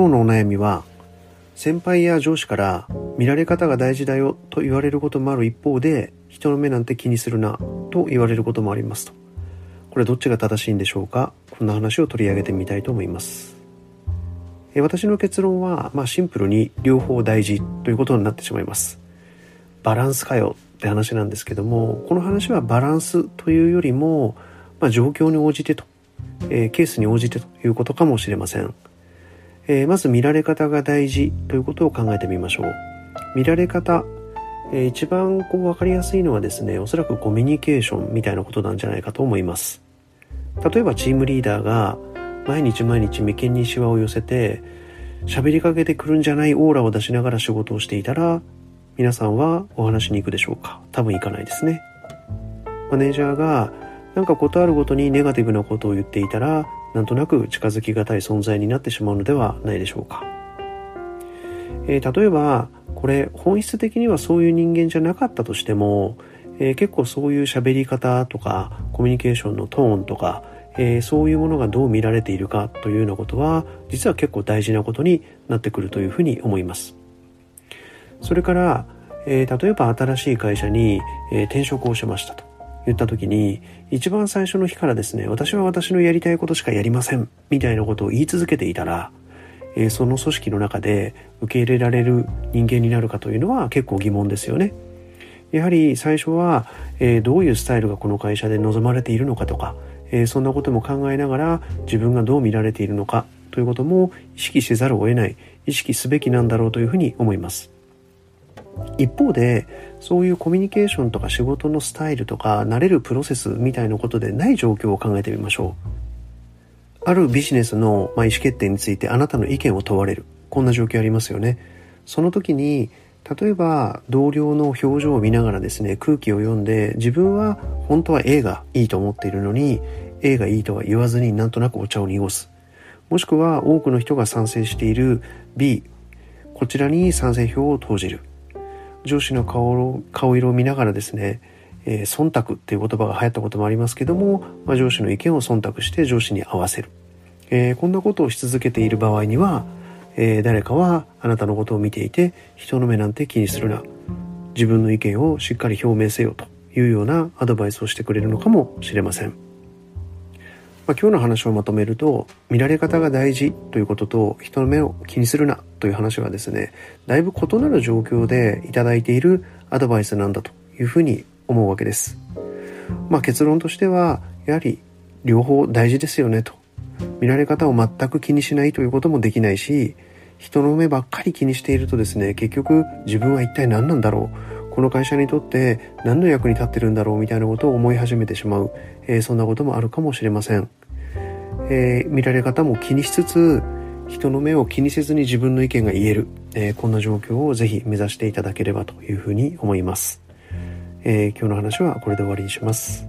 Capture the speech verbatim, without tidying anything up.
今日のお悩みは、先輩や上司から見られ方が大事だよと言われることもある一方で、人の目なんて気にするなと言われることもありますと。これどっちが正しいんでしょうか。こんな話を取り上げてみたいと思います。え私の結論は、まあ、シンプルに両方大事ということになってしまいます。バランスかよって話なんですけども、この話はバランスというよりも、まあ、状況に応じてと、えー、ケースに応じてということかもしれません。えー、まず見られ方が大事ということを考えてみましょう。見られ方、えー、一番こう分かりやすいのはですね、おそらくコミュニケーションみたいなことなんじゃないかと思います。例えばチームリーダーが毎日毎日眉間にシワを寄せて喋りかけてくるんじゃないオーラを出しながら仕事をしていたら、皆さんはお話しに行くでしょうか。多分行かないですね。マネージャーがなんかことあるごとにネガティブなことを言っていたら、なんとなく近づきがたい存在になってしまうのではないでしょうか。えー、例えばこれ本質的にはそういう人間じゃなかったとしても、えー、結構そういう喋り方とかコミュニケーションのトーンとか、えー、そういうものがどう見られているかというようなことは、実は結構大事なことになってくるというふうに思います。それから、えー、例えば新しい会社に、えー、転職をしましたと言った時に、一番最初の日からですね、私は私のやりたいことしかやりませんみたいなことを言い続けていたら、えー、その組織の中で受け入れられる人間になるかというのは結構疑問ですよね。やはり最初は、えー、どういうスタイルがこの会社で望まれているのかとか、えー、そんなことも考えながら、自分がどう見られているのかということも意識せざるを得ない、意識すべきなんだろうというふうに思います。一方で、そういうコミュニケーションとか仕事のスタイルとか慣れるプロセスみたいなことでない状況を考えてみましょう。あるビジネスの意思決定についてあなたの意見を問われる、こんな状況ありますよね。その時に例えば同僚の表情を見ながらですね、空気を読んで、自分は本当は A がいいと思っているのに A がいいとは言わずに、なんとなくお茶を濁す、もしくは多くの人が賛成している B、 こちらに賛成票を投じる。上司の顔、顔色を見ながらですね、えー、忖度っていう言葉が流行ったこともありますけども、まあ、上司の意見を忖度して上司に合わせる、えー、こんなことをし続けている場合には、えー、誰かはあなたのことを見ていて、人の目なんて気にするな、自分の意見をしっかり表明せよというようなアドバイスをしてくれるのかもしれません。まあ、今日の話をまとめると、見られ方が大事ということと、人の目を気にするなという話はですね、だいぶ異なる状況でいただいているアドバイスなんだというふうに思うわけです。まあ、結論としては、やはり両方大事ですよねと。見られ方を全く気にしないということもできないし、人の目ばっかり気にしているとですね、結局自分は一体何なんだろう、この会社にとって何の役に立ってるんだろうみたいなことを思い始めてしまう、えー、そんなこともあるかもしれません。えー、見られ方も気にしつつ、人の目を気にせずに自分の意見が言える、えー、こんな状況をぜひ目指していただければというふうに思います。えー、今日の話はこれで終わりにします。